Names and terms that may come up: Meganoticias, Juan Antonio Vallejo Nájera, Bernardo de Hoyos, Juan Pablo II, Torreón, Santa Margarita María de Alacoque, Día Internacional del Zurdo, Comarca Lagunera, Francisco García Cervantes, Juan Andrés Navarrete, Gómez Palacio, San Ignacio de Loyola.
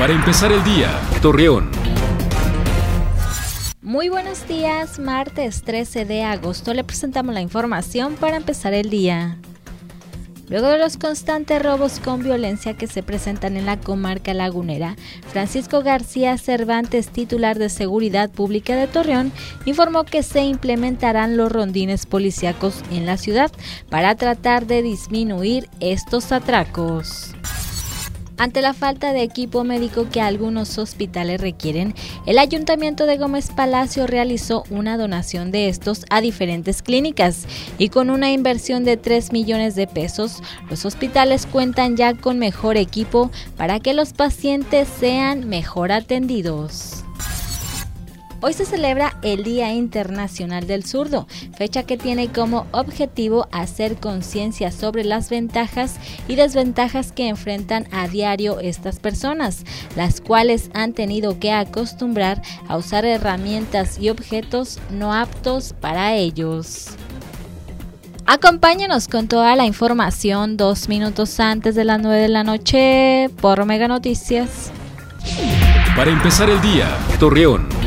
para empezar el día. Torreón. Muy buenos días, martes 13 de agosto le presentamos la información para empezar el día. Luego de los constantes robos con violencia que se presentan en la comarca lagunera, Francisco García Cervantes, titular de Seguridad Pública de Torreón, informó que se implementarán los rondines policíacos en la ciudad para tratar de disminuir estos atracos. Ante la falta de equipo médico que algunos hospitales requieren, el Ayuntamiento de Gómez Palacio realizó una donación de estos a diferentes clínicas y con una inversión de 3 millones de pesos, los hospitales cuentan ya con mejor equipo para que los pacientes sean mejor atendidos. Hoy se celebra el Día Internacional del Zurdo, fecha que tiene como objetivo hacer conciencia sobre las ventajas y desventajas que enfrentan a diario estas personas, las cuales han tenido que acostumbrar a usar herramientas y objetos no aptos para ellos. Acompáñanos con toda la información 2 minutos antes de las 9 de la noche por Meganoticias. Para empezar el día, Torreón.